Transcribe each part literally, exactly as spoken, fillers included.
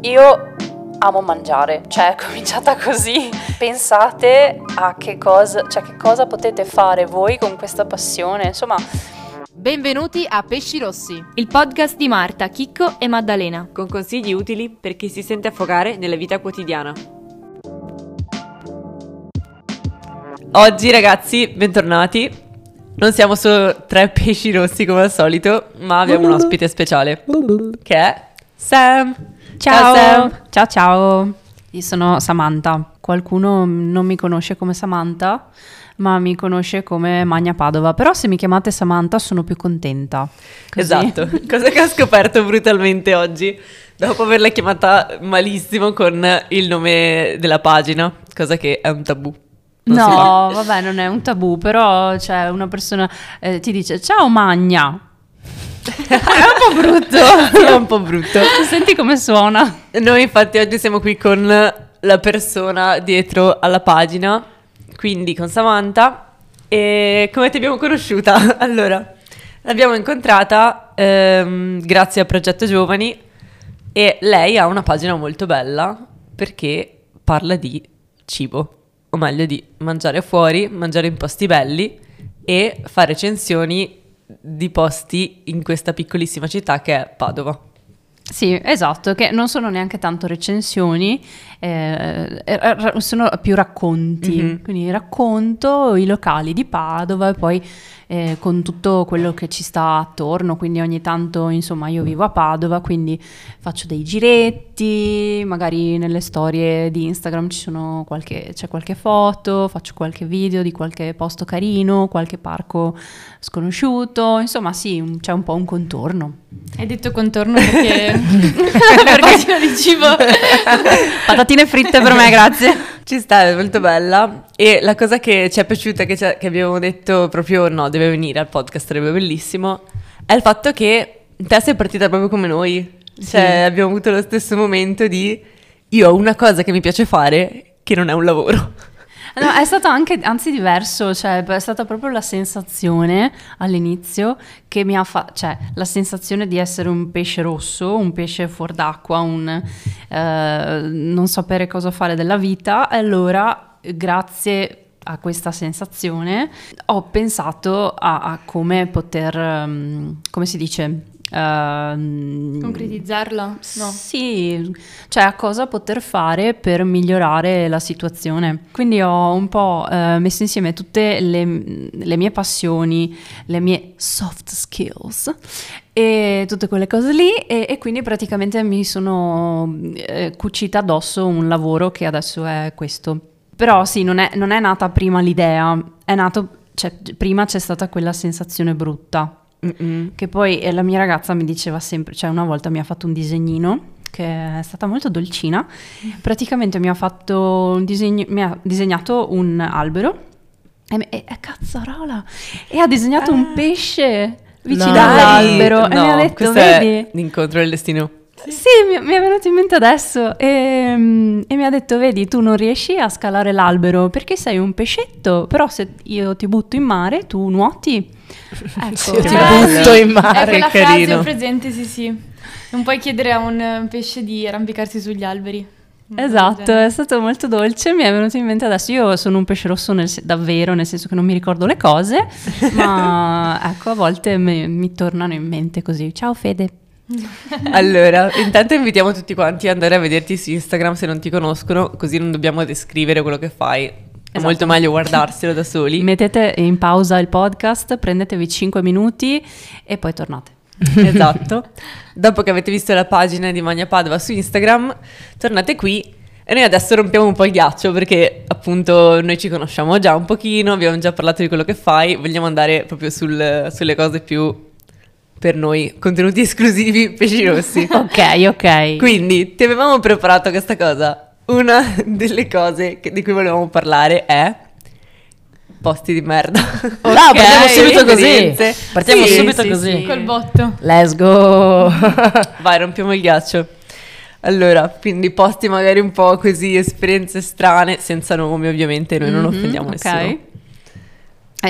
Io amo mangiare, cioè è cominciata così. Pensate a che cosa, cioè che cosa potete fare voi con questa passione, insomma. Benvenuti a Pesci Rossi, il podcast di Marta, Chicco e Maddalena, con consigli utili per chi si sente affogare nella vita quotidiana. Oggi ragazzi, bentornati. Non siamo solo tre pesci rossi come al solito, ma abbiamo un ospite speciale che è Sam. Ciao. Ciao Sam. Ciao ciao. Io sono Samantha. Qualcuno non mi conosce come Samantha, ma mi conosce come Magna Padova. Però se mi chiamate Samantha sono più contenta. Così. Esatto, cosa che ho scoperto brutalmente oggi, dopo averla chiamata malissimo con il nome della pagina, cosa che è un tabù. Non no, vabbè, non è un tabù, però cioè, una persona eh, ti dice ciao Magna. È un po' brutto. Sì, è un po' brutto. Senti come suona. Noi infatti oggi siamo qui con la persona dietro alla pagina, quindi con Samantha. E come ti abbiamo conosciuta? Allora, l'abbiamo incontrata ehm, grazie a Progetto Giovani, e lei ha una pagina molto bella perché parla di cibo, o meglio di mangiare fuori, mangiare in posti belli e fa recensioni di posti in questa piccolissima città che è Padova. Sì, esatto, che non sono neanche tanto recensioni, eh, sono più racconti, mm-hmm. Quindi racconto i locali di Padova e poi eh, con tutto quello che ci sta attorno, quindi ogni tanto insomma io vivo a Padova, quindi faccio dei giretti, magari nelle storie di Instagram ci sono qualche, c'è qualche foto, faccio qualche video di qualche posto carino, qualche parco sconosciuto, insomma sì, c'è un po' un contorno. Hai detto contorno perché... perché di cibo. Patatine fritte per me, grazie. Ci sta, è molto bella. E la cosa che ci è piaciuta, che, ci, che abbiamo detto proprio no, deve venire al podcast, sarebbe bellissimo, è il fatto che te sei partita proprio come noi. Cioè sì. Abbiamo avuto lo stesso momento di io ho una cosa che mi piace fare che non è un lavoro. No, è stato anche, anzi diverso, cioè è stata proprio la sensazione all'inizio che mi ha fatto, cioè la sensazione di essere un pesce rosso, un pesce fuor d'acqua, un eh, non sapere cosa fare della vita, e allora grazie a questa sensazione ho pensato a, a come poter, um, come si dice... Uh, concretizzarla? No. Sì, cioè a cosa poter fare per migliorare la situazione. Quindi ho un po' uh, messo insieme tutte le, le mie passioni, le mie soft skills e tutte quelle cose lì, e, e quindi praticamente mi sono eh, cucita addosso un lavoro che adesso è questo. Però sì, non è, non è nata prima l'idea, è nato, cioè, prima c'è stata quella sensazione brutta. Mm-mm. Che poi eh, la mia ragazza mi diceva sempre, cioè una volta mi ha fatto un disegnino che è stata molto dolcina, praticamente mi ha fatto un disegno, mi ha disegnato un albero e, e, e cazzarola, e ha disegnato eh. un pesce vicino no, all'albero no, e mi ha detto vedi l'incontro del destino. Sì, sì mi, mi è venuto in mente adesso e, e mi ha detto vedi tu non riesci a scalare l'albero perché sei un pescetto, però se io ti butto in mare tu nuoti. Ecco. Io ti butto eh, in mare, è quella frase ho presente, sì sì. Non puoi chiedere a un pesce di arrampicarsi sugli alberi. Esatto, è stato molto dolce, mi è venuto in mente adesso. Io sono un pesce rosso nel, davvero, nel senso che non mi ricordo le cose, ma ecco a volte mi, mi tornano in mente così. Ciao Fede. Allora, intanto invitiamo tutti quanti ad andare a vederti su Instagram se non ti conoscono, così non dobbiamo descrivere quello che fai. È esatto. Molto meglio guardarselo da soli. Mettete in pausa il podcast, prendetevi cinque minuti e poi tornate. Esatto. Dopo che avete visto la pagina di Magna Padova su Instagram, tornate qui e noi adesso rompiamo un po' il ghiaccio perché appunto noi ci conosciamo già un pochino, abbiamo già parlato di quello che fai, vogliamo andare proprio sul, sulle cose più per noi contenuti esclusivi pesci rossi. Ok, ok. Quindi ti avevamo preparato questa cosa. Una delle cose che, di cui volevamo parlare è posti di merda. Okay. No, partiamo subito così. Partiamo sì, subito sì, così. Sì. Col botto. Let's go. Vai, rompiamo il ghiaccio. Allora, quindi posti magari un po' così, esperienze strane, senza nomi ovviamente, noi mm-hmm, non offendiamo okay. nessuno.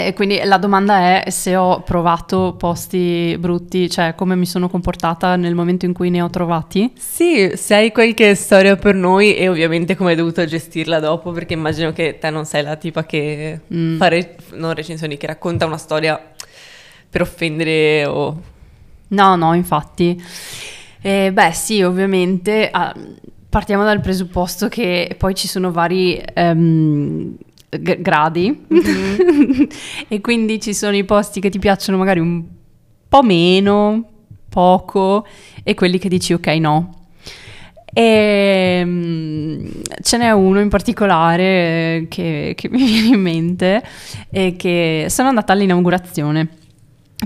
Eh, quindi la domanda è se ho provato posti brutti, cioè come mi sono comportata nel momento in cui ne ho trovati? Sì, se hai qualche storia per noi e ovviamente come hai dovuto gestirla dopo, perché immagino che te non sei la tipa che mm. fa re- non recensioni, che racconta una storia per offendere o... No, no, infatti. Eh, beh sì, ovviamente ah, partiamo dal presupposto che poi ci sono vari... Um, G- gradi mm-hmm. e quindi ci sono i posti che ti piacciono magari un po' meno, poco, e quelli che dici ok no. E um, ce n'è uno in particolare che, che mi viene in mente, e che sono andata all'inaugurazione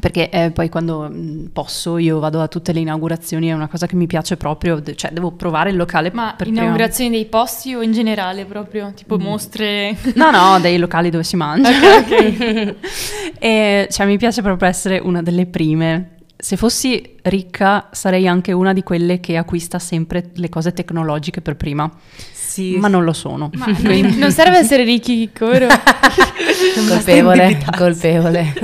perché eh, poi quando posso io vado a tutte le inaugurazioni, è una cosa che mi piace proprio, cioè devo provare il locale. Ma per inaugurazioni prima. Dei posti o in generale proprio? Tipo mm. mostre? No, no, dei locali dove si mangia. Okay, okay. E, cioè mi piace proprio essere una delle prime. Se fossi ricca sarei anche una di quelle che acquista sempre le cose tecnologiche per prima. Sì, ma non lo sono. Ma quindi... non serve essere ricchi, coro. Colpevole, colpevole.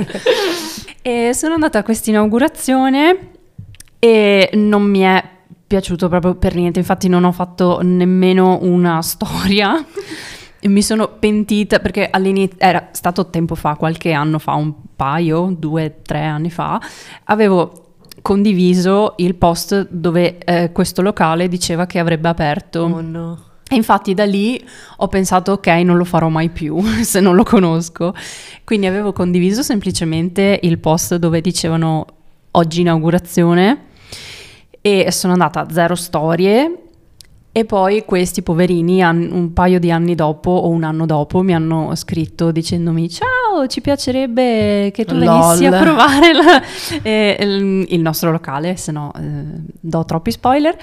E sono andata a questa inaugurazione e non mi è piaciuto proprio per niente, infatti non ho fatto nemmeno una storia e mi sono pentita perché all'inizio, era stato tempo fa, qualche anno fa, un paio, due, tre anni fa, avevo condiviso il post dove eh, questo locale diceva che avrebbe aperto. Oh no. E infatti da lì ho pensato ok, non lo farò mai più se non lo conosco, quindi avevo condiviso semplicemente il post dove dicevano oggi inaugurazione e sono andata a zero storie, e poi questi poverini an- un paio di anni dopo o un anno dopo mi hanno scritto dicendomi ciao, ci piacerebbe che tu venissi a provare la, eh, il, il nostro locale, se no eh, do troppi spoiler.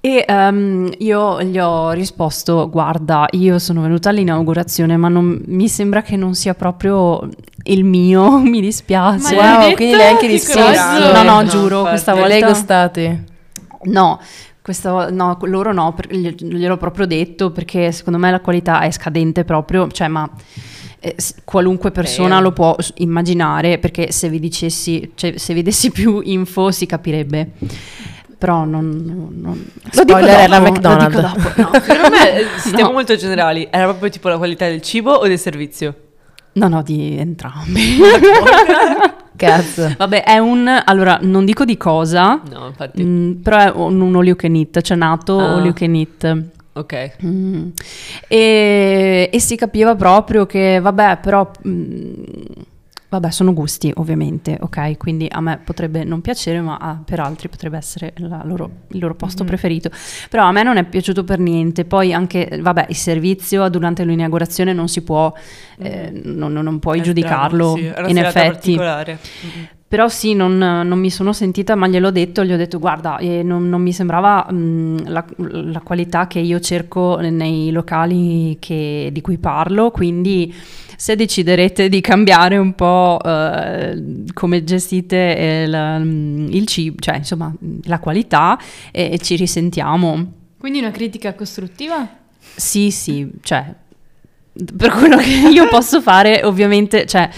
E um, io gli ho risposto guarda, io sono venuta all'inaugurazione ma non, mi sembra che non sia proprio il mio, mi dispiace. Ma wow, quindi lei anche risposto. No, no, no, giuro, infatti, questa volta... Le gostate? No, questa, no, loro no, per, gliel'ho proprio detto perché secondo me la qualità è scadente proprio, cioè ma... Eh, qualunque persona eh. lo può immaginare, perché se vi dicessi, cioè, se vi dessi più info si capirebbe. Però non... non... Lo dico dopo, la McDonald's. Lo dico dopo, no. Per me siamo no. molto generali. Era proprio tipo la qualità del cibo o del servizio? No, no, di entrambi. Cazzo. Vabbè, è un... Allora, non dico di cosa. No, infatti. Mh, però è un, un all you can eat. Cioè nato ah. all you can eat. Ok. Mm. E, e si capiva proprio che, vabbè, però... Mh, vabbè, sono gusti ovviamente, ok? Quindi a me potrebbe non piacere, ma a, per altri potrebbe essere la loro, il loro posto mm-hmm. preferito. Però a me non è piaciuto per niente. Poi anche, vabbè, il servizio durante l'inaugurazione non si può, eh, non, non puoi è giudicarlo, strano, sì. È una in effetti. Particolare. Mm-hmm. Però sì, non, non mi sono sentita, ma gliel'ho detto, gli ho detto guarda, eh, non, non mi sembrava mh, la, la qualità che io cerco nei locali che, di cui parlo, quindi se deciderete di cambiare un po' eh, come gestite eh, la, il cibo, cioè insomma la qualità, eh, ci risentiamo. Quindi una critica costruttiva? Sì, sì, cioè per quello che io posso fare ovviamente, cioè...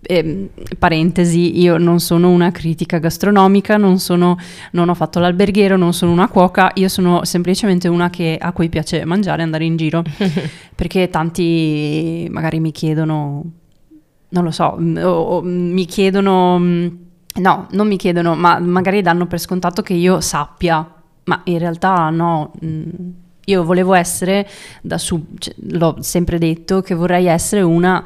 Eh, parentesi, io non sono una critica gastronomica, non sono, non ho fatto l'alberghiero, non sono una cuoca, io sono semplicemente una che a cui piace mangiare e andare in giro perché tanti magari mi chiedono, non lo so, o, o, mi chiedono, no, non mi chiedono, ma magari danno per scontato che io sappia, ma in realtà no. Io volevo essere da su, l'ho sempre detto che vorrei essere una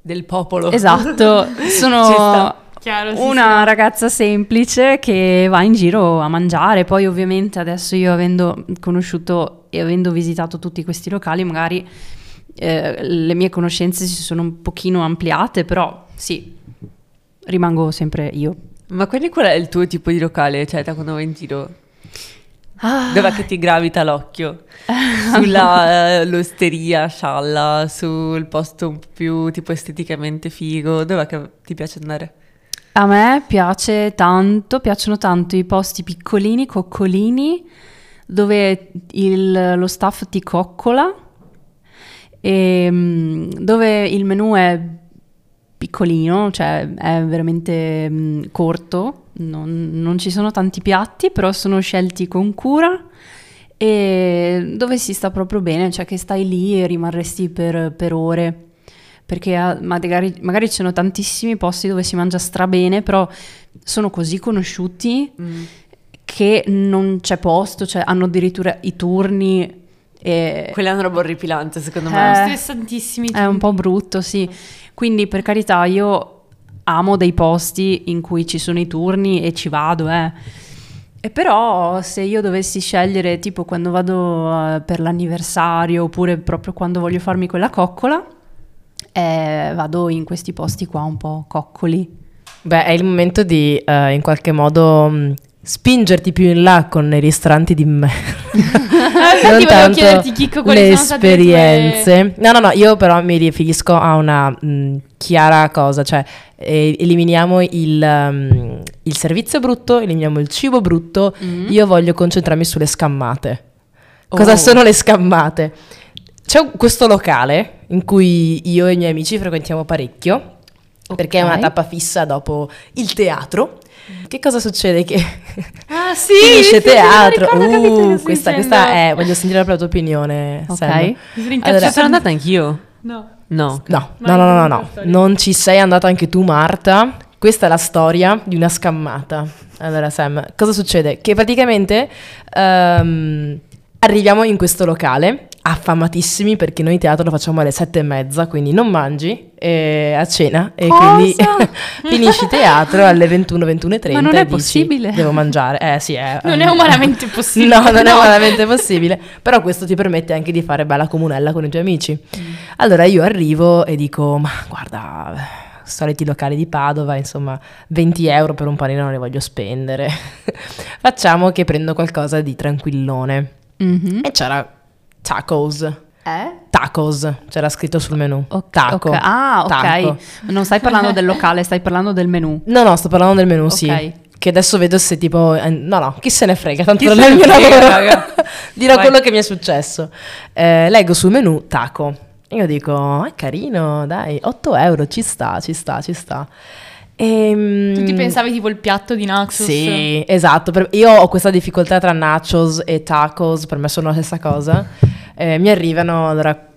del popolo. Esatto, sono Chiaro, sì, una sì. ragazza semplice che va in giro a mangiare. Poi ovviamente adesso io avendo conosciuto e avendo visitato tutti questi locali magari eh, le mie conoscenze si sono un pochino ampliate, però sì, rimango sempre io. Ma quindi qual è il tuo tipo di locale? Cioè da quando vai in giro? Ah. Dov'è che ti gravita l'occhio? Sull'osteria, eh, scialla, sul posto più tipo esteticamente figo? Dov'è che ti piace andare? A me piace tanto, piacciono tanto i posti piccolini, coccolini, dove il, lo staff ti coccola e dove il menù è piccolino, cioè è veramente mh, corto, non, non ci sono tanti piatti, però sono scelti con cura e dove si sta proprio bene, cioè che stai lì e rimarresti per, per ore, perché a, magari, magari ci sono tantissimi posti dove si mangia strabene, però sono così conosciuti mm. che non c'è posto, cioè hanno addirittura i turni. E quella è una roba orripilante, secondo me. Stressantissimi. È un po' brutto, sì. Quindi, per carità, io amo dei posti in cui ci sono i turni e ci vado, eh. E però, se io dovessi scegliere, tipo quando vado per l'anniversario oppure proprio quando voglio farmi quella coccola, eh, vado in questi posti qua un po' coccoli. Beh, è il momento di eh, in qualche modo spingerti più in là con i ristoranti di me. Non tanto le esperienze. No, no, no, io però mi riferisco a una mh, chiara cosa, cioè eh, eliminiamo il, um, il servizio brutto, eliminiamo il cibo brutto, mm. io voglio concentrarmi sulle scammate. Oh. Cosa sono le scammate? C'è questo locale in cui io e i miei amici frequentiamo parecchio, okay. perché è una tappa fissa dopo il teatro. Che cosa succede? Che ah, sì, finisce teatro. Sì, ricordo, uh, capito, questa, questa è, voglio sentire la tua opinione. Ok. Allora, ci sono andata anch'io. No. No. No, no, no, no, no. Non ci sei andata anche tu, Marta. Questa è la storia di una scammata. Allora, Sam, cosa succede? Che praticamente um, arriviamo in questo locale, affamatissimi, perché noi teatro lo facciamo alle sette e mezza, quindi non mangi eh, a cena e cosa? Quindi finisci teatro alle ventuno, ventuno e trenta. Ma non è possibile. Devo mangiare. Eh sì, è, non um, è umanamente possibile. No, non no. è umanamente possibile, però questo ti permette anche di fare bella comunella con i tuoi amici. Mm. Allora io arrivo e dico, ma guarda, soliti locali di Padova, insomma, venti euro per un panino non le voglio spendere. Facciamo che prendo qualcosa di tranquillone. Mm-hmm. E c'era tacos. Eh? Tacos, c'era scritto sul menù. Okay, taco. Okay. Ah, taco. Ok. Non stai parlando del locale, stai parlando del menù. No, no, sto parlando del menù, okay. sì. Che adesso vedo se tipo... No, no, chi se ne frega, tanto non è il mio lavoro. Dirò Vai. quello che mi è successo. Eh, leggo sul menù taco. Io dico, è carino, dai, otto euro, ci sta, ci sta, ci sta. E, tu ti pensavi tipo il piatto di nachos? Sì, esatto. Per, io ho questa difficoltà tra nachos e tacos, per me sono la stessa cosa. Eh, mi arrivano, allora,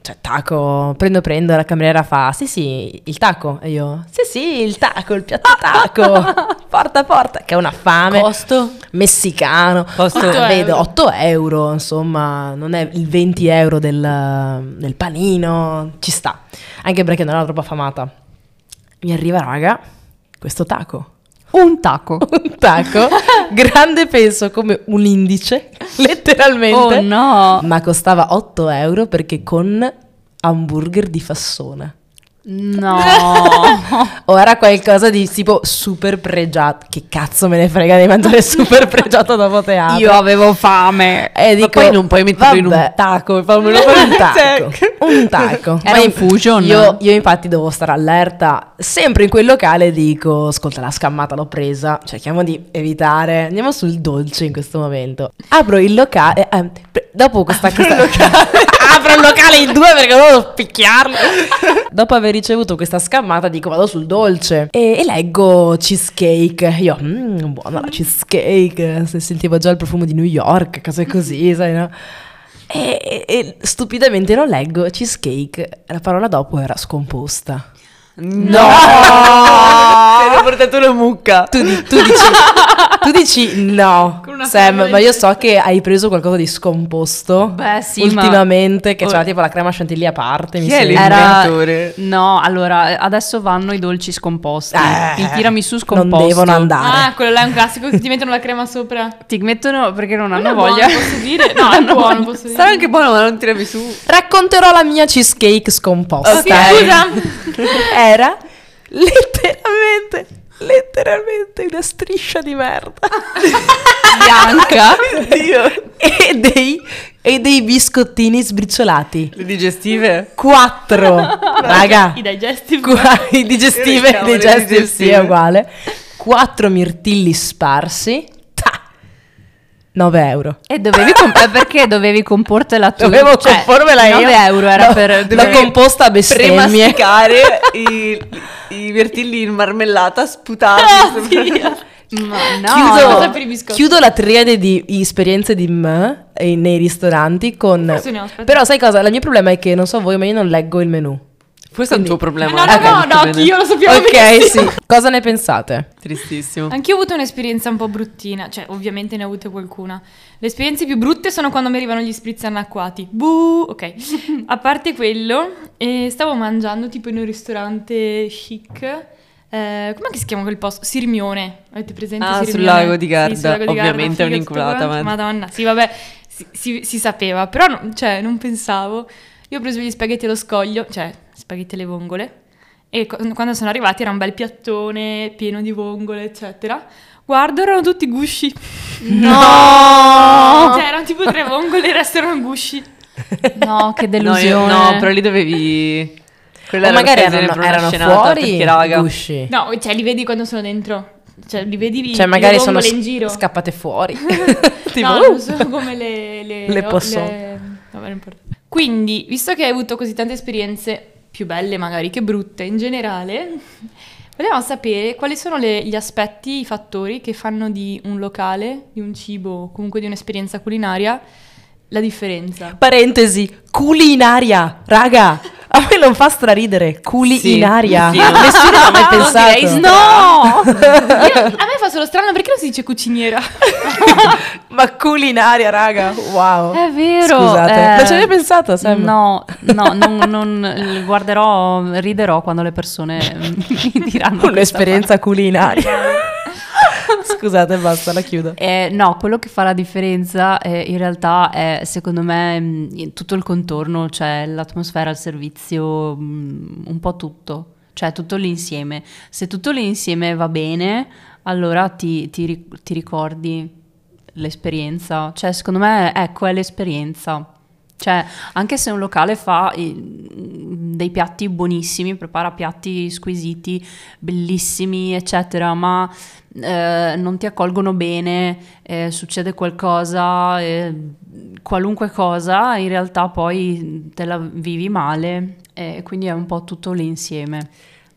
cioè taco, prendo prendo, la cameriera fa, sì sì, il taco. E io, sì sì, il taco, il piatto taco, porta porta, che è una fame. Costo? Messicano. Costo? otto vedo, euro. otto euro, insomma, non è il venti euro del, del panino, ci sta. Anche perché non ero troppo affamata. Mi arriva, raga, questo taco. Un taco. Un taco. Grande, penso, come un indice, letteralmente. Oh no. Ma costava otto euro perché con hamburger di fassona. No. O era qualcosa di tipo super pregiato. Che cazzo me ne frega di mangiare super pregiato dopo teatro. Io avevo fame. E dico, ma poi non puoi metterlo vabbè, in un taco. Fammelo per un taco. Un taco. Era ma un fusion. Io, io infatti devo stare allerta. Sempre in quel locale dico, ascolta, la scammata l'ho presa. Cerchiamo di evitare. Andiamo sul dolce in questo momento. Apro il locale. Eh, dopo questa... Apro questa... il locale. Apro il locale in due perché non devo picchiarlo. Dopo aver ricevuto questa scammata dico, vado sul dolce e, e leggo cheesecake. Io, mmm, buona la cheesecake, se sentivo già il profumo di New York, cose così, sai, no? E, e, e stupidamente lo leggo, cheesecake, la parola dopo era scomposta. No! Ti hanno portato la mucca. Tu, tu dici, tu dici no, Sam, ma io so che hai preso qualcosa di scomposto. Beh, sì, ultimamente, ma... che c'era oh. tipo la crema chantilly a parte. Chi mi è l'inventore? Era... No, allora, adesso vanno i dolci scomposti. Eh, Il tiramisù scomposto. Non devono andare. Ah, quello là è un classico, ti mettono la crema sopra. Ti mettono perché non hanno non voglia. Buono, posso dire? No, è buono, posso dire. Sarà anche buono, ma non tiramisù. Racconterò la mia cheesecake scomposta. Ok, scusa. eh, Era letteralmente, letteralmente una striscia di merda bianca e dei, e dei biscottini sbriciolati. Le digestive? Quattro, no, raga. I digestive. Qua, I digestive, diciamo, digestive, digestive. Sì, è uguale. Quattro mirtilli sparsi. nove euro. E dovevi comp- perché dovevi comportela tu? Dovevo cioè, compormela io. nove euro era no, per... La composta bestemmie. Premasticare i, i mirtilli in marmellata, sputarli. Oh, ma no, chiudo, chiudo la triade di esperienze di me nei ristoranti con... No, però sai cosa? Il mio problema è che non so voi, ma io non leggo il menù. Questo quindi... è un tuo problema. No, no, okay, no, no, io lo sappiamo benissimo. Ok, sì. Cosa ne pensate? Tristissimo. Anch'io ho avuto un'esperienza un po' bruttina. Cioè, ovviamente ne ho avute qualcuna. Le esperienze più brutte sono quando mi arrivano gli spritz anacquati. Buh, ok. A parte quello, eh, stavo mangiando tipo in un ristorante chic. Eh, com'è che si chiama quel posto? Sirmione. Avete presente ah, Sirmione? Sul lago di Garda. Sì, lago di ovviamente Garda, è un'inculata. Ma... Madonna, sì, vabbè, si, si, si sapeva. Però, no, cioè, non pensavo. Io ho preso gli spaghetti allo scoglio, cioè... spaghetti alle vongole, e quando sono arrivati era un bel piattone pieno di vongole eccetera, guardo erano tutti gusci. No, cioè erano tipo tre vongole, il resto erano gusci. No, che delusione. No, io, no, però lì dovevi quella o era magari erano, erano fuori raga. Gusci no, cioè li vedi quando sono dentro, cioè li vedi, cioè magari sono sc- in giro scappate fuori tipo, no, non so come le le, le posso le... no, non importa. Quindi visto che hai avuto così tante esperienze più belle magari che brutte in generale, volevamo sapere quali sono le, gli aspetti, i fattori che fanno di un locale, di un cibo, comunque di un'esperienza culinaria, la differenza. Parentesi, culinaria, raga, a me non fa straridere, culinaria, sì, sì, no. Nessuno l'ha mai no, pensato. No, io, a me fa solo strano, perché non si dice cuciniera? Ma culinaria, raga, wow. È vero. Scusate, eh, non ci avevi pensato, Sam? No, no, non, non guarderò, riderò quando le persone mi diranno un'esperienza culinaria. Scusate, basta, la chiudo. Eh, no, quello che fa la differenza eh, in realtà è, secondo me, mh, tutto il contorno, cioè l'atmosfera, il servizio, mh, un po' tutto, cioè tutto l'insieme. Se tutto l'insieme va bene, allora ti, ti, ti ricordi l'esperienza. Cioè, secondo me, ecco, è l'esperienza. Cioè, anche se un locale fa eh, dei piatti buonissimi, prepara piatti squisiti, bellissimi, eccetera, ma eh, non ti accolgono bene, eh, succede qualcosa, eh, qualunque cosa, in realtà poi te la vivi male, e eh, quindi è un po' tutto l'insieme.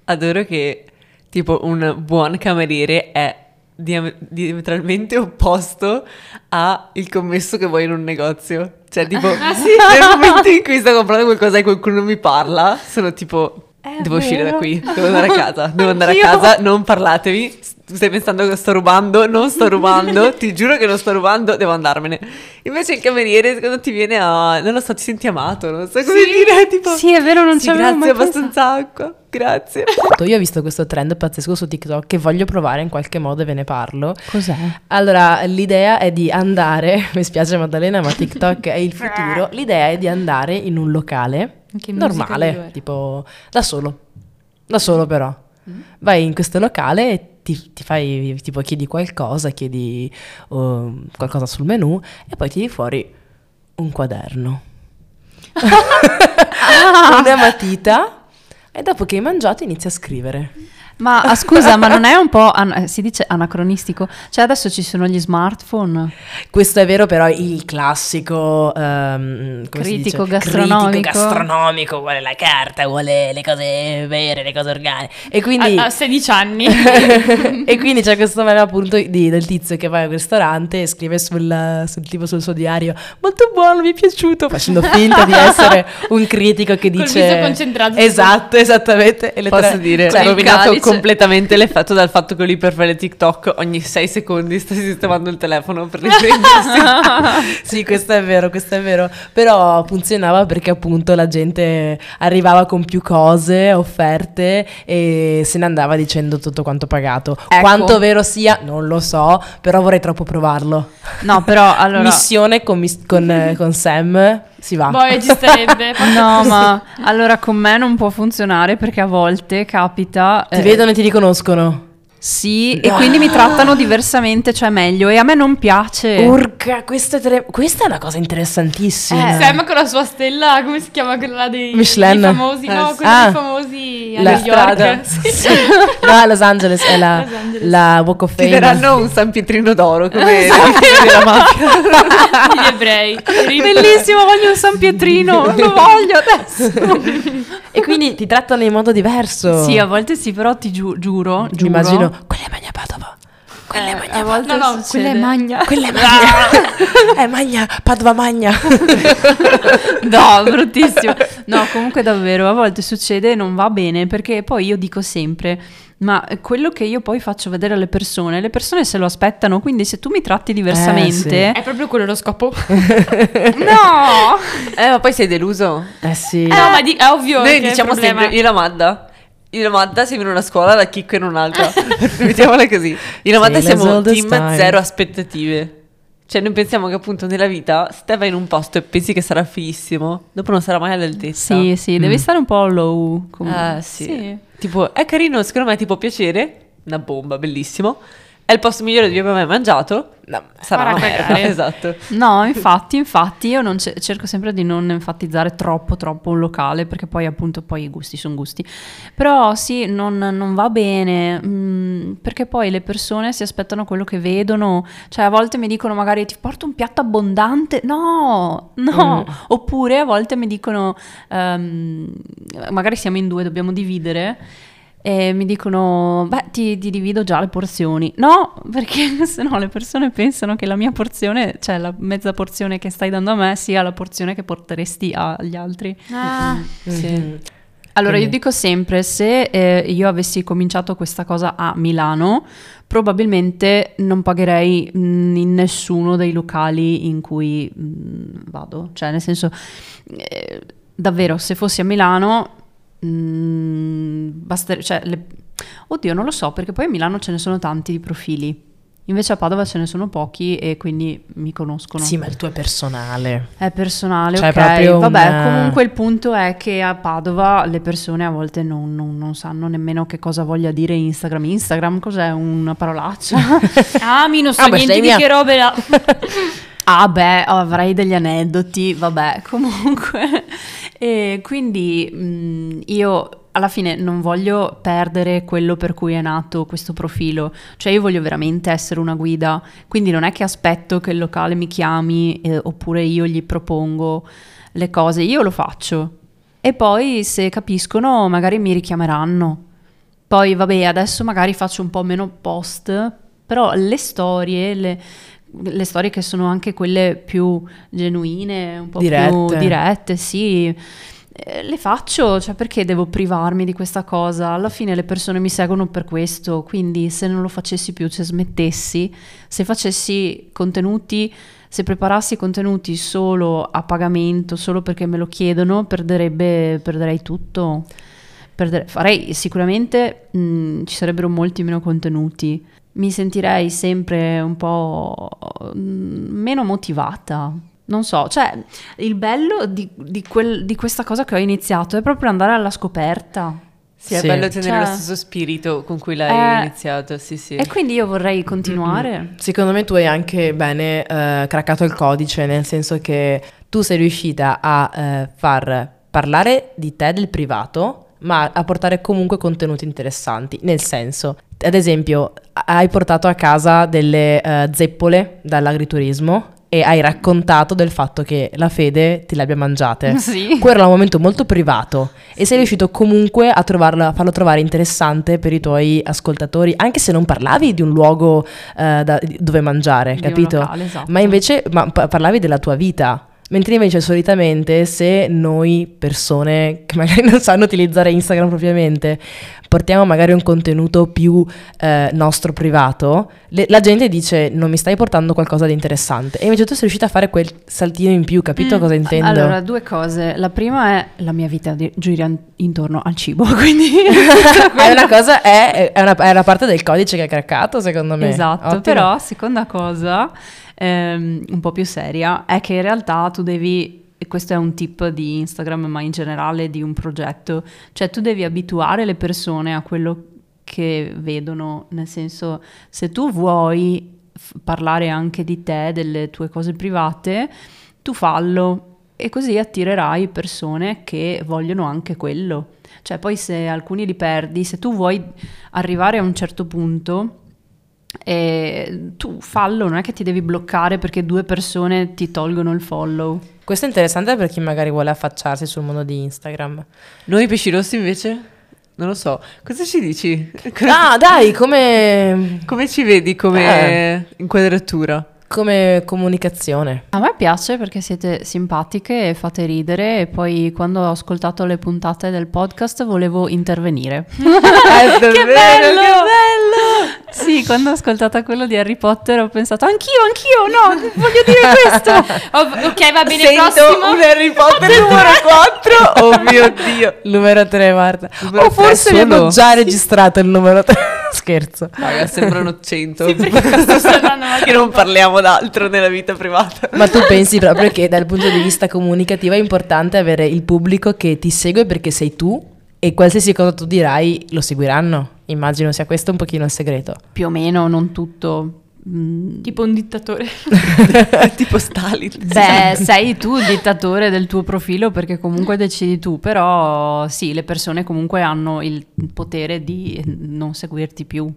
Adoro che tipo un buon cameriere è diametralmente opposto a il commesso che vuoi in un negozio. Cioè tipo ah, sì, nel momento in cui sto comprando qualcosa e qualcuno mi parla sono tipo è devo vero. Uscire da qui, devo andare a casa, devo andare Io. a casa, non parlatevi, stai pensando che sto rubando, non sto rubando, ti giuro che non sto rubando, devo andarmene. Invece il cameriere quando ti viene a non lo so, ti senti amato, non so come sì. dire, tipo sì è vero, non sì, c'avevo grazie, mai abbastanza acqua, grazie. Io ho visto questo trend pazzesco su TikTok che voglio provare in qualche modo e ve ne parlo. Cos'è? Allora l'idea è di andare, mi spiace Maddalena ma TikTok è il futuro, l'idea è di andare in un locale che normale, tipo da solo, da solo però mm. vai in questo locale e Ti, ti fai tipo chiedi qualcosa, chiedi uh, qualcosa sul menù e poi tiri fuori un quaderno, una matita e dopo che hai mangiato inizi a scrivere. Ma ah, scusa, ma non è un po' an- si dice anacronistico? Cioè adesso ci sono gli smartphone. Questo è vero, però il classico um, critico gastronomico. Critico gastronomico vuole la carta, vuole le cose vere, le cose organiche. E quindi a, a sedici anni. E quindi c'è questo male appunto di, del tizio che va al ristorante e scrive sul, sul tipo sul suo diario molto buono, mi è piaciuto, facendo finta di essere un critico che dice col viso concentrato. Esatto, esattamente. E le posso tre, dire, cioè, rovinato completamente l'effetto dal fatto che lui per fare TikTok ogni sei secondi sta sistemando il telefono per riprendersi. Sì, questo è vero, questo è vero. Però funzionava perché appunto la gente arrivava con più cose offerte e se ne andava dicendo tutto quanto pagato. Ecco. Quanto vero sia, non lo so, però vorrei troppo provarlo. No, però allora... Missione con, mis- con, con Sam... Si va. Poi ci starebbe. No, ma allora con me non può funzionare perché a volte capita... Ti eh, vedono e ti riconoscono. Sì, e quindi mi trattano diversamente, cioè meglio, e a me non piace. Urca, questa è, tele... questa è una cosa interessantissima. Eh. Sam con la sua stella, come si chiama quella dei, dei famosi? Eh, no, quella ah, dei famosi a la New York. Sì. No, a Los Angeles è la, Los Angeles. La Walk of Fame. Ti daranno un San Pietrino d'oro, come la mafia. Gli ebrei. Bellissimo, voglio un San Pietrino, lo voglio adesso. E quindi ti trattano in modo diverso. Sì, a volte sì, però ti giu- giuro, giuro. Immagino, quella è Magna Padova. Quella eh, è Magna Padova. No, no, quella è Magna. Quella è Magna. È Magna, Padova Magna. No, bruttissimo. No, comunque davvero, a volte succede e non va bene, perché poi io dico sempre... Ma quello che io poi faccio vedere alle persone, le persone se lo aspettano, quindi se tu mi tratti diversamente... Eh, sì. È proprio quello lo scopo? No! Eh, ma poi sei deluso? Eh sì. Eh, no, ma di- è ovvio. Noi che diciamo sempre, io la Madda. Io la Madda si viene una scuola, la Chicco in un'altra. Mettiamola così. Io la Madda siamo team time. Zero aspettative. Cioè noi pensiamo che appunto nella vita se te vai in un posto e pensi che sarà fighissimo, dopo non sarà mai all'altezza. Sì, sì, devi mm. stare un po' low. Comunque. Ah, sì. Sì. Tipo, è carino, secondo me ti può piacere, una bomba, bellissimo. È il posto migliore dove abbiamo mai mangiato, no, sarà una merda, esatto. No, infatti, infatti, io non c- cerco sempre di non enfatizzare troppo, troppo un locale, perché poi appunto poi i gusti sono gusti. Però sì, non, non va bene, mh, perché poi le persone si aspettano quello che vedono. Cioè a volte mi dicono magari ti porto un piatto abbondante, no, no. Mm. Oppure a volte mi dicono, um, magari siamo in due, dobbiamo dividere. E mi dicono, beh, ti, ti divido già le porzioni. No, perché sennò le persone pensano che la mia porzione, cioè la mezza porzione che stai dando a me, sia la porzione che porteresti agli altri. Ah, sì. Mm-hmm. Allora, quindi. Io dico sempre, se eh, io avessi cominciato questa cosa a Milano, probabilmente non pagherei mh, in nessuno dei locali in cui mh, vado. Cioè, nel senso, eh, davvero, se fossi a Milano... Mm, basta, cioè, le... oddio non lo so, perché poi a Milano ce ne sono tanti di profili, invece a Padova ce ne sono pochi e quindi mi conoscono. Sì, ma il tuo è personale. È personale, cioè, ok, vabbè un... comunque il punto è che a Padova le persone a volte non, non, non sanno nemmeno che cosa voglia dire Instagram. Instagram cos'è? Una parolaccia? Ah, mi non so ah, niente di mia... che robe la... Ah beh, avrei degli aneddoti, vabbè, comunque. E quindi mh, io alla fine non voglio perdere quello per cui è nato questo profilo, cioè io voglio veramente essere una guida, quindi non è che aspetto che il locale mi chiami eh, oppure io gli propongo le cose, io lo faccio e poi se capiscono magari mi richiameranno. Poi vabbè, adesso magari faccio un po' meno post, però le storie, le... le storie che sono anche quelle più genuine, un po' dirette. Più dirette, sì, eh, le faccio, cioè perché devo privarmi di questa cosa? Alla fine le persone mi seguono per questo, quindi se non lo facessi più, se smettessi, se facessi contenuti, se preparassi contenuti solo a pagamento, solo perché me lo chiedono, perderebbe, perderei tutto. Perdere, farei sicuramente, mh, ci sarebbero molti meno contenuti. Mi sentirei sempre un po' meno motivata, non so, cioè il bello di, di, quel, di questa cosa che ho iniziato è proprio andare alla scoperta. Sì, sì. È bello tenere, cioè, lo stesso spirito con cui l'hai eh, iniziato, sì sì. E quindi io vorrei continuare. Mm-hmm. Secondo me tu hai anche bene eh, craccato il codice, nel senso che tu sei riuscita a eh, far parlare di te, del privato, ma a portare comunque contenuti interessanti, nel senso... Ad esempio, hai portato a casa delle uh, zeppole dall'agriturismo e hai raccontato del fatto che la fede te le abbia mangiate. Sì. Quello era un momento molto privato e sì. Sei riuscito comunque a, trovarlo, a farlo trovare interessante per i tuoi ascoltatori, anche se non parlavi di un luogo uh, da, dove mangiare, di capito? Un locale, esatto. Ma invece ma, parlavi della tua vita. Mentre invece solitamente se noi persone che magari non sanno utilizzare Instagram propriamente portiamo magari un contenuto più eh, nostro privato, le, la gente dice non mi stai portando qualcosa di interessante, e invece tu sei riuscita a fare quel saltino in più, capito mm. cosa intendo? Allora, due cose, la prima è la mia vita di, gira intorno al cibo, quindi è una cosa, è, è, una, è una parte del codice che hai craccato secondo me. Esatto. Ottimo. Però seconda cosa Um, un po' più seria, è che in realtà tu devi, e questo è un tip di Instagram ma in generale di un progetto, cioè tu devi abituare le persone a quello che vedono, nel senso, se tu vuoi parlare anche di te, delle tue cose private, tu fallo e così attirerai persone che vogliono anche quello. Cioè poi se alcuni li perdi, se tu vuoi arrivare a un certo punto, eh, tu fallo, non è che ti devi bloccare perché due persone ti tolgono il follow. Questo è interessante per chi magari vuole affacciarsi sul mondo di Instagram. Noi Pesci Rossi invece? Non lo so, cosa ci dici? Ah dai, come... come ci vedi come eh. inquadratura? Come comunicazione. A me piace perché siete simpatiche e fate ridere, e poi quando ho ascoltato le puntate del podcast volevo intervenire. Che bello, che bello! Sì, quando ho ascoltato quello di Harry Potter ho pensato anch'io, anch'io, no, voglio dire questo. Oh, ok, va bene, sento prossimo. Un Harry Potter numero quattro, oh mio Dio. Numero tre, guarda. O oh, forse mi hanno già registrato il numero tre. Scherzo. Raga, sembrano cento. Sì, che non parliamo d'altro nella vita privata. Ma tu pensi proprio che dal punto di vista comunicativo è importante avere il pubblico che ti segue perché sei tu e qualsiasi cosa tu dirai lo seguiranno? Immagino sia questo un pochino il segreto. Più o meno, non tutto. Mm. Tipo un dittatore. Tipo Stalin. Beh, sei tu il dittatore del tuo profilo perché comunque decidi tu, però sì, le persone comunque hanno il potere di non seguirti più.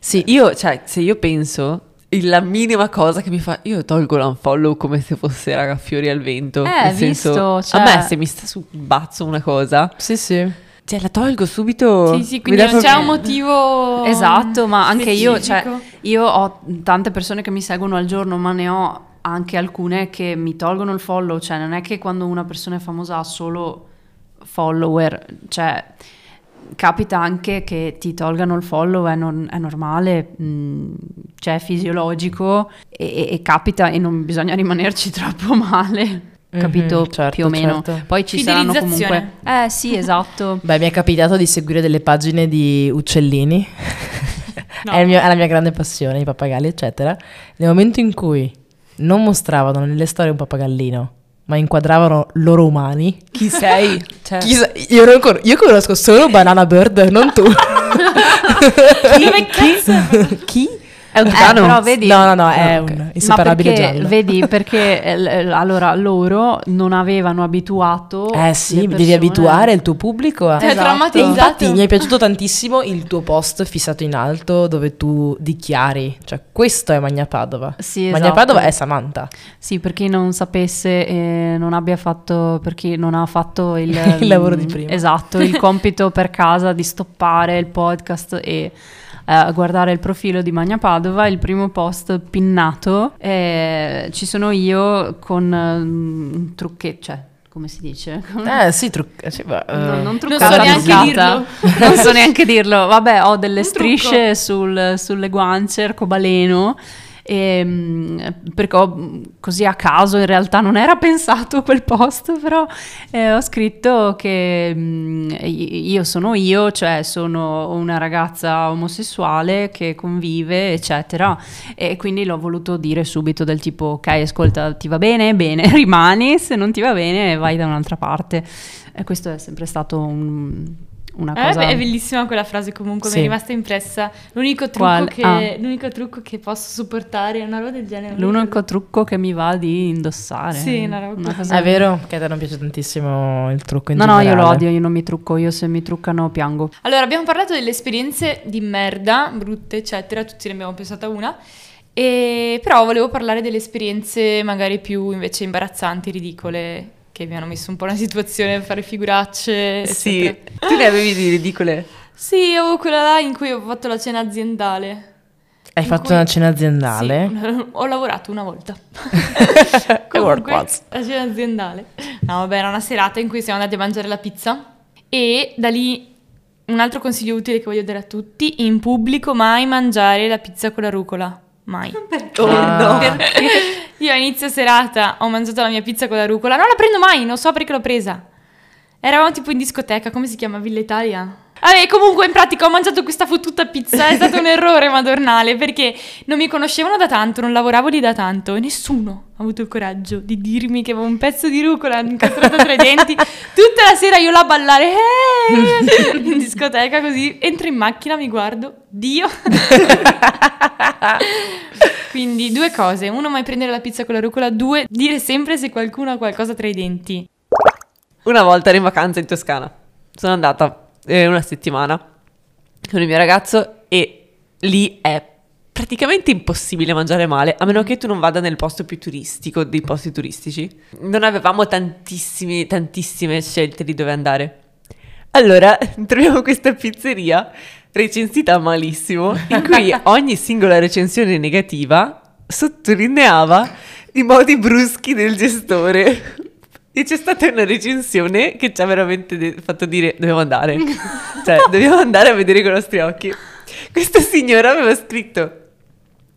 Sì, io, cioè, se io penso... la minima cosa che mi fa, io tolgo l'unfollow come se fosse, raga, fiori al vento. Eh, nel visto, senso, cioè... a me se mi sta sul bazzo una cosa, sì sì, cioè la tolgo subito. Sì sì, quindi non proprio... c'è un motivo esatto, ma anche specifico. Io, cioè, io ho tante persone che mi seguono al giorno, ma ne ho anche alcune che mi tolgono il follow, cioè non è che quando una persona è famosa ha solo follower, cioè capita anche che ti tolgano il follow, è, non, è normale, mh, cioè è fisiologico e, e, e capita e non bisogna rimanerci troppo male. Capito? Mm-hmm, certo, più o meno. Certo. Poi ci saranno comunque... Eh sì, esatto. Beh, mi è capitato di seguire delle pagine di uccellini, no. è, il mio, è la mia grande passione, i pappagalli eccetera. Nel momento in cui non mostravano nelle storie un pappagallino, ma inquadravano loro umani. Chi sei? Cioè. Chi sei? Io, non con- io conosco solo Banana Bird, non tu. Chi? Chi? È un titano? Eh, però vedi, no, no, no, è okay. Un inseparabile perché, giallo. Vedi, perché l- allora loro non avevano abituato. Eh sì, persone... devi abituare il tuo pubblico a... Cioè, esatto. Traumatizzato. Infatti mi è piaciuto tantissimo il tuo post fissato in alto dove tu dichiari, cioè questo è Magna Padova. Sì, esatto. Magna Padova è Samantha. Sì, per chi non sapesse, eh, non abbia fatto, per chi non ha fatto il, il lavoro di prima. Esatto, il compito per casa di stoppare il podcast e... a guardare il profilo di Magna Padova, il primo post pinnato, eh, ci sono io con un uh, trucchetto, cioè come si dice? Eh sì, truc- sì, ma, uh, non, non truccata, non so neanche dirlo. Non so neanche dirlo, vabbè, ho delle un strisce sul, sulle guance, arcobaleno. E, perché ho, così a caso, in realtà non era pensato quel post, però eh, ho scritto che mh, io sono io, cioè sono una ragazza omosessuale che convive eccetera, e quindi l'ho voluto dire subito del tipo ok ascolta, ti va bene? Bene, rimani, se non ti va bene vai da un'altra parte. E questo è sempre stato un... una eh, cosa... beh, è bellissima quella frase comunque, sì. Mi è rimasta impressa. L'unico trucco, che, ah. l'unico trucco che posso supportare è una roba del genere. L'unico trucco che mi va di indossare. Sì, una roba. Una cosa... È vero che a te non piace tantissimo il trucco in no, generale. No, no, io lo odio, io non mi trucco, io se mi truccano piango. Allora, abbiamo parlato delle esperienze di merda, brutte, eccetera, tutti ne abbiamo pensata una. E... però volevo parlare delle esperienze magari più invece imbarazzanti, ridicole, che mi hanno messo un po' una situazione a fare figuracce. Sì, eccetera. Tu ne avevi di ridicole? Sì, avevo quella là in cui ho fatto la cena aziendale. Hai fatto cui... una cena aziendale? Sì, ho lavorato una volta. Comunque, la cena aziendale. No, vabbè, era una serata in cui siamo andati a mangiare la pizza. E da lì un altro consiglio utile che voglio dare a tutti: in pubblico mai mangiare la pizza con la rucola. Mai. Perché? Oh, no. Perché? Io a inizio serata ho mangiato la mia pizza con la rucola. Non la prendo mai, non so perché l'ho presa. Eravamo tipo in discoteca, come si chiama? Villa Italia? Vabbè, comunque in pratica ho mangiato questa fottuta pizza, è stato un errore madornale, perché non mi conoscevano da tanto, non lavoravo lì da tanto e nessuno ha avuto il coraggio di dirmi che avevo un pezzo di rucola incastrato tra i denti. Tutta la sera io là a ballare eh, in discoteca, così entro in macchina, mi guardo, Dio. Quindi due cose: uno, mai prendere la pizza con la rucola; due, dire sempre se qualcuno ha qualcosa tra i denti. Una volta ero in vacanza in Toscana, sono andata eh, una settimana con il mio ragazzo e lì è praticamente impossibile mangiare male, a meno che tu non vada nel posto più turistico dei posti turistici. Non avevamo tantissime, tantissime scelte di dove andare. Allora troviamo questa pizzeria recensita malissimo, in cui ogni singola recensione negativa sottolineava i modi bruschi del gestore. E c'è stata una recensione che ci ha veramente de- fatto dire: dobbiamo andare. Cioè, dobbiamo andare a vedere con i nostri occhi. Questa signora aveva scritto: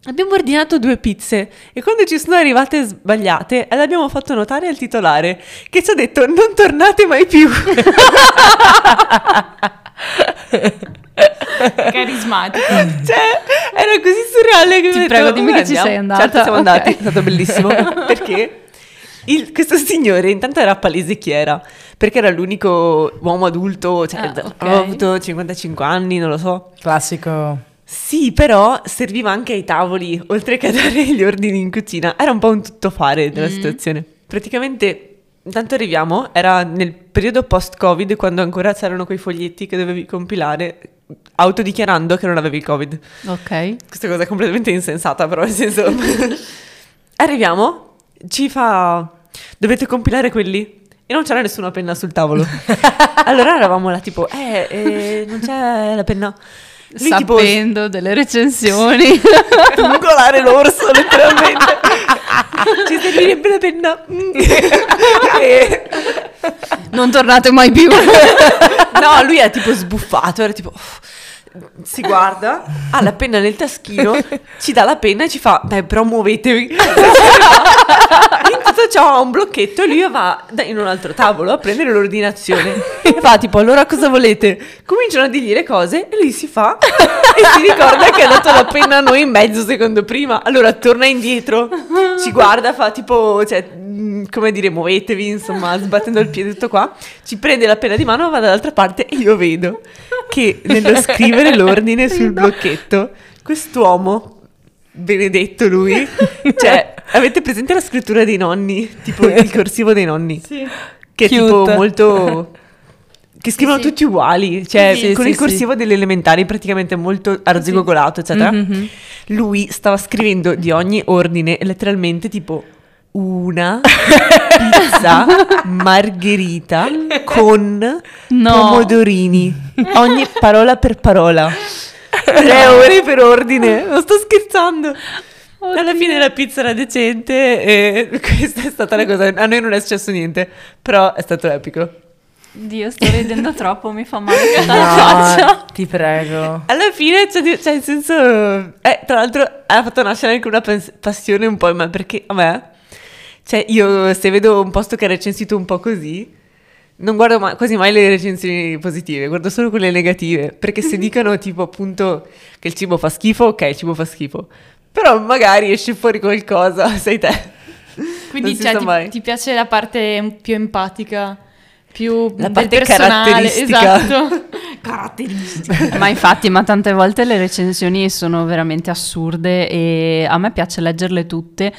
abbiamo ordinato due pizze e quando ci sono arrivate sbagliate l'abbiamo fatto notare al titolare, che ci ha detto: non tornate mai più. Carismatico. Cioè, era così surreale che ti mi prego detto, dimmi che ci sei andata. Certo, siamo okay. andati, è stato bellissimo. Perché? Il, questo signore intanto era palese chi era, perché era l'unico uomo adulto, cioè ah, okay. aveva avuto cinquantacinque anni, non lo so. Classico. Sì, però serviva anche ai tavoli, oltre che a dare gli ordini in cucina. Era un po' un tuttofare della mm. situazione. Praticamente, intanto arriviamo, era nel periodo post-Covid, quando ancora c'erano quei foglietti che dovevi compilare autodichiarando che non avevi il Covid. Ok. Questa cosa è completamente insensata, però nel senso... Arriviamo... Ci fa: dovete compilare quelli. E non c'era nessuna penna sul tavolo. Allora eravamo là tipo Eh, eh non c'è la penna. Lui, sapendo tipo, delle recensioni, strangolare l'orso letteralmente. Ci servirebbe la penna. E... non tornate mai più. No, lui era tipo sbuffato. Era tipo si guarda, ha la penna nel taschino, ci dà la penna e ci fa: dai, però muovetevi. In tutto ciò ha un blocchetto e lui va in un altro tavolo a prendere l'ordinazione e fa tipo: allora cosa volete? Cominciano a dirgli le cose e lui si fa e si ricorda che ha dato la penna a noi mezzo secondo prima. Allora torna indietro, ci guarda, fa tipo, cioè, come dire, muovetevi, insomma, sbattendo il piede, tutto qua. Ci prende la penna di mano, va dall'altra parte e io vedo che nello scrivere l'ordine sul blocchetto quest'uomo, benedetto lui, cioè, avete presente la scrittura dei nonni, tipo il corsivo dei nonni? Sì. Che è cute, tipo molto, che scrivono sì, tutti uguali, cioè sì, con sì, il corsivo sì. delle elementari praticamente molto arzigogolato, eccetera. Mm-hmm. Lui stava scrivendo di ogni ordine letteralmente tipo: una pizza margherita con no. pomodorini, ogni parola per parola, tre ore per ordine. Non sto scherzando. Oddio. Alla fine la pizza era decente e questa è stata la cosa. A noi non è successo niente, però è stato epico. Dio, sto ridendo troppo, mi fa male che no, la faccia. Ti prego. Alla fine, cioè, cioè, in senso, eh, tra l'altro ha fatto nascere anche una passione un po' in me, perché a me, cioè, io se vedo un posto che è recensito un po' così, non guardo mai, quasi mai le recensioni positive, guardo solo quelle negative, perché se dicono tipo appunto che il cibo fa schifo, ok, il cibo fa schifo, però magari esce fuori qualcosa, sei te. Quindi cioè, ti, ti piace la parte più empatica, più la parte caratteristica. Esatto. Caratteristica. Ma infatti, ma tante volte le recensioni sono veramente assurde e a me piace leggerle tutte.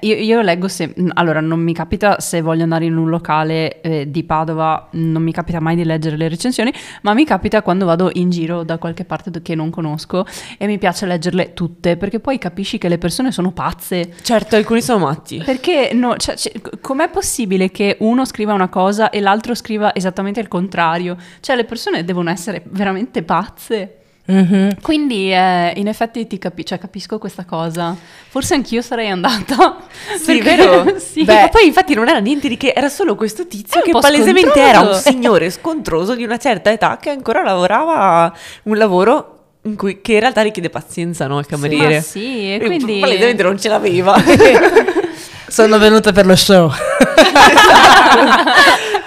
Io, io leggo se... Allora, non mi capita, se voglio andare in un locale eh, di Padova, non mi capita mai di leggere le recensioni, ma mi capita quando vado in giro da qualche parte che non conosco e mi piace leggerle tutte, perché poi capisci che le persone sono pazze. Certo, alcuni sono matti. Perché no, cioè, cioè, com'è possibile che uno scriva una cosa e l'altro scriva esattamente il contrario? Cioè, le persone devono essere veramente pazze. Mm-hmm. Quindi eh, in effetti ti capi- cioè, capisco questa cosa. Forse anch'io sarei andata. Sì, perché... vero? Sì. Beh, ma poi infatti non era niente di che, era solo questo tizio che palesemente scontroso. Era un signore scontroso di una certa età che ancora lavorava un lavoro in cui, che in realtà richiede pazienza, no, il cameriere. Sì, ma sì, e quindi palesemente non ce l'aveva. Sono venuta per lo show.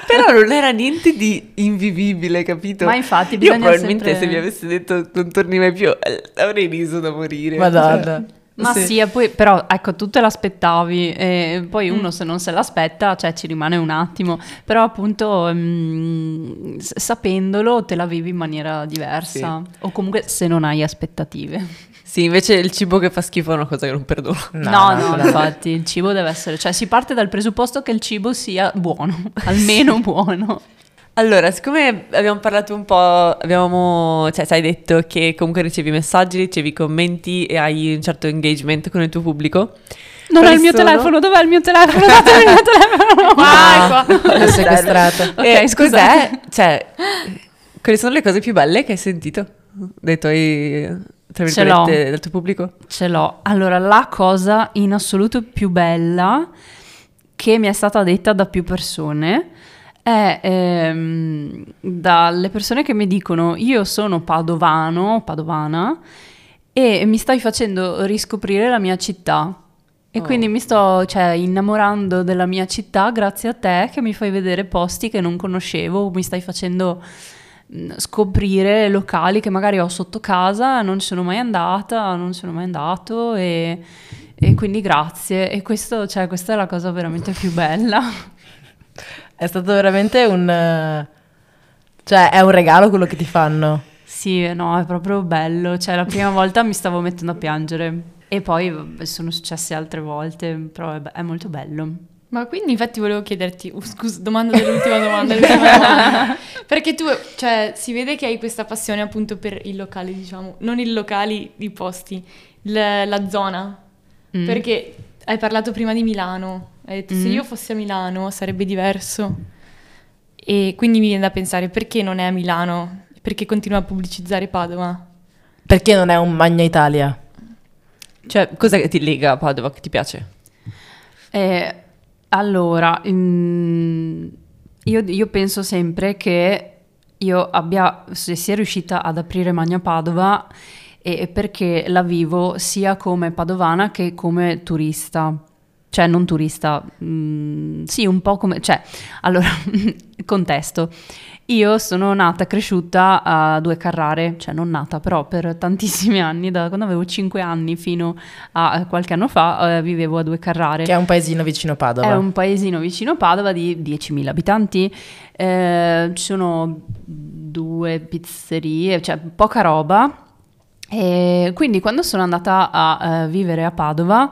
Però non era niente di invivibile, capito? Ma infatti bisogna io probabilmente sempre... se mi avessi detto non torni mai più avrei riso da morire. Madonna. Cioè. Ma sì, sì poi, però ecco, tu te l'aspettavi e poi uno mm. se non se l'aspetta, cioè ci rimane un attimo, però appunto mh, sapendolo te la vivi in maniera diversa, sì. O comunque se non hai aspettative. Sì, invece il cibo che fa schifo è una cosa che non perdono. No, no, no, no, infatti il cibo deve essere, cioè si parte dal presupposto che il cibo sia buono, almeno sì. buono. Allora, siccome abbiamo parlato un po', abbiamo, cioè, hai detto che comunque ricevi messaggi, ricevi commenti e hai un certo engagement con il tuo pubblico. Non è il mio telefono, dov'è il mio telefono? Datemi il mio telefono! Ah, no, qua! L'ho sequestrato. Okay, eh, scusate. Cos'è? Cioè, quali sono le cose più belle che hai sentito dai tuoi, tra virgolette, dal tuo pubblico? Ce l'ho. Allora, la cosa in assoluto più bella che mi è stata detta da più persone... è ehm, dalle persone che mi dicono io sono padovano, padovana e mi stai facendo riscoprire la mia città e oh. quindi mi sto cioè, innamorando della mia città grazie a te che mi fai vedere posti che non conoscevo, mi stai facendo scoprire locali che magari ho sotto casa, non ci sono mai andata, non sono mai andato e, e quindi grazie e questo, cioè, questa è la cosa veramente più bella. È stato veramente un... cioè, è un regalo quello che ti fanno. Sì, no, è proprio bello. Cioè, la prima volta mi stavo mettendo a piangere. E poi sono successe altre volte, però è, be- è molto bello. Ma quindi, infatti, volevo chiederti... Uh, scusa, domanda dell'ultima domanda. Dell'ultima domanda. Perché tu, cioè, si vede che hai questa passione appunto per il locale, diciamo. Non il locale, i posti. La, la zona. Mm. Perché hai parlato prima di Milano. Hai detto, mm. se io fossi a Milano sarebbe diverso. E quindi mi viene da pensare, perché non è a Milano? Perché continua a pubblicizzare Padova? Perché non è un Magna Italia? Cioè, cos'è che ti lega a Padova, che ti piace? Eh, allora, mh, io, io penso sempre che io abbia, se sia riuscita ad aprire Magna Padova, è perché la vivo sia come padovana che come turista. Cioè non turista, mh, sì un po' come, cioè, allora, contesto, io sono nata e cresciuta a Due Carrare, cioè non nata però per tantissimi anni, da quando avevo cinque anni fino a qualche anno fa eh, vivevo a Due Carrare. Che è un paesino vicino Padova. È un paesino vicino Padova di diecimila abitanti, eh, ci sono due pizzerie, cioè poca roba, e quindi quando sono andata a uh, vivere a Padova...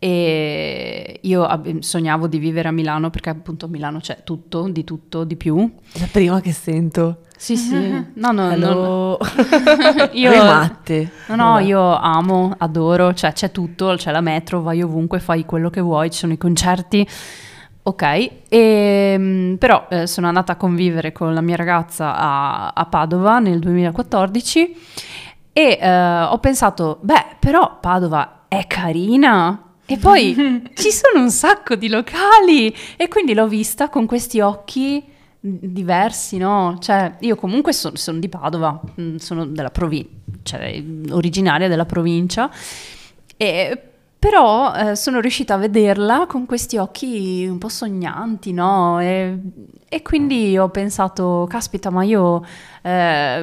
e io sognavo di vivere a Milano perché appunto a Milano c'è tutto, di tutto, di più. La prima che sento. Sì, sì. No, no, no. Io matte. No, no, io amo, adoro, cioè c'è tutto, c'è la metro, vai ovunque, fai quello che vuoi, ci sono i concerti. Ok, e, però eh, sono andata a convivere con la mia ragazza a, a Padova nel duemilaquattordici e eh, ho pensato, beh, però Padova è carina. E poi ci sono un sacco di locali e quindi l'ho vista con questi occhi diversi, no? Cioè io comunque sono, sono di Padova, sono della provincia, cioè originaria della provincia, e, però eh, sono riuscita a vederla con questi occhi un po' sognanti, no? E, e quindi ho pensato, caspita, ma io eh,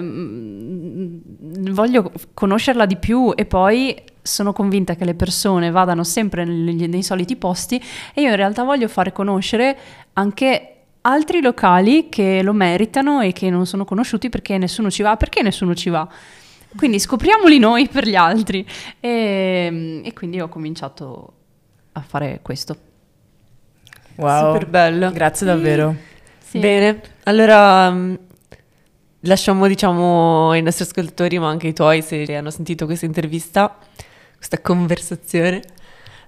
voglio conoscerla di più e poi... sono convinta che le persone vadano sempre nei, nei soliti posti e io in realtà voglio far conoscere anche altri locali che lo meritano e che non sono conosciuti perché nessuno ci va, perché nessuno ci va. Quindi scopriamoli noi per gli altri. E, e quindi ho cominciato a fare questo. Wow, super bello. Grazie davvero. Sì. Bene, allora... lasciamo diciamo ai nostri ascoltatori, ma anche i tuoi, se hanno sentito questa intervista, questa conversazione,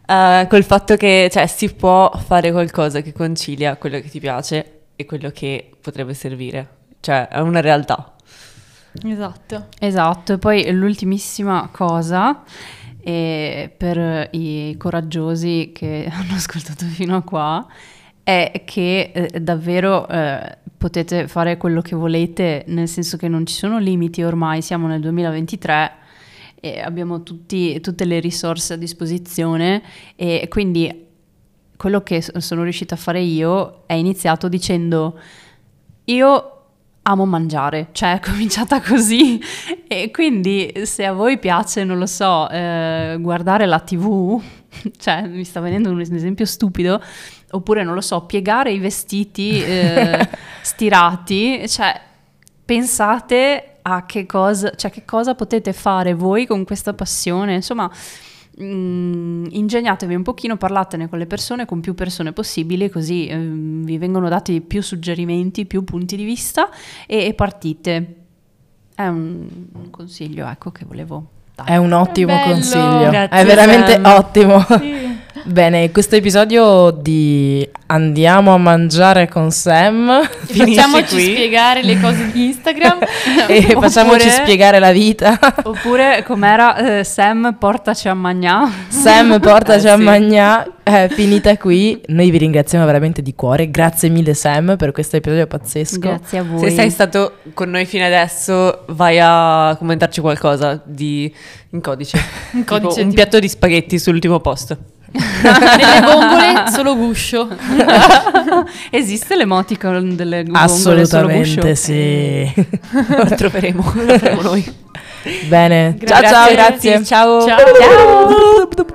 uh, col fatto che cioè, si può fare qualcosa che concilia quello che ti piace e quello che potrebbe servire. Cioè, è una realtà. Esatto. Esatto. E poi l'ultimissima cosa, eh, per i coraggiosi che hanno ascoltato fino a qua, è che eh, davvero... Eh, potete fare quello che volete, nel senso che non ci sono limiti ormai, siamo nel duemilaventitré e abbiamo tutti, tutte le risorse a disposizione e quindi quello che sono riuscita a fare io è iniziato dicendo io amo mangiare, cioè è cominciata così, e quindi se a voi piace, non lo so, eh, guardare la tivù, cioè mi sta venendo un esempio stupido, oppure non lo so, piegare i vestiti eh, stirati, cioè pensate a che cosa, cioè che cosa potete fare voi con questa passione, insomma mh, ingegnatevi un pochino, parlatene con le persone, con più persone possibili, così eh, vi vengono dati più suggerimenti, più punti di vista e, e partite. È un, un consiglio, ecco, che volevo dare. È un ottimo è consiglio, grazie, è veramente bello. Ottimo. Sì. Bene, questo episodio di Andiamo a mangiare con Sam e facciamoci qui. Spiegare le cose di Instagram e oppure, facciamoci spiegare la vita, oppure com'era eh, Sam portaci a Magnà. Sam portaci eh, a sì. Magnà è finita qui. Noi vi ringraziamo veramente di cuore, grazie mille Sam per questo episodio pazzesco. Grazie a voi. Se sei stato con noi fino adesso, vai a commentarci qualcosa di in codice, in codice tipo, di... un piatto di spaghetti sull'ultimo posto. Delle vongole solo guscio. Esiste l'emoticon delle vongole? Assolutamente sì. Lo troveremo, lo troveremo noi. Bene, ciao, grazie. Ciao, grazie. Ciao. Ciao. Ciao.